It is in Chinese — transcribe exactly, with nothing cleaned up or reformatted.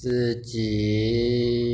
自己。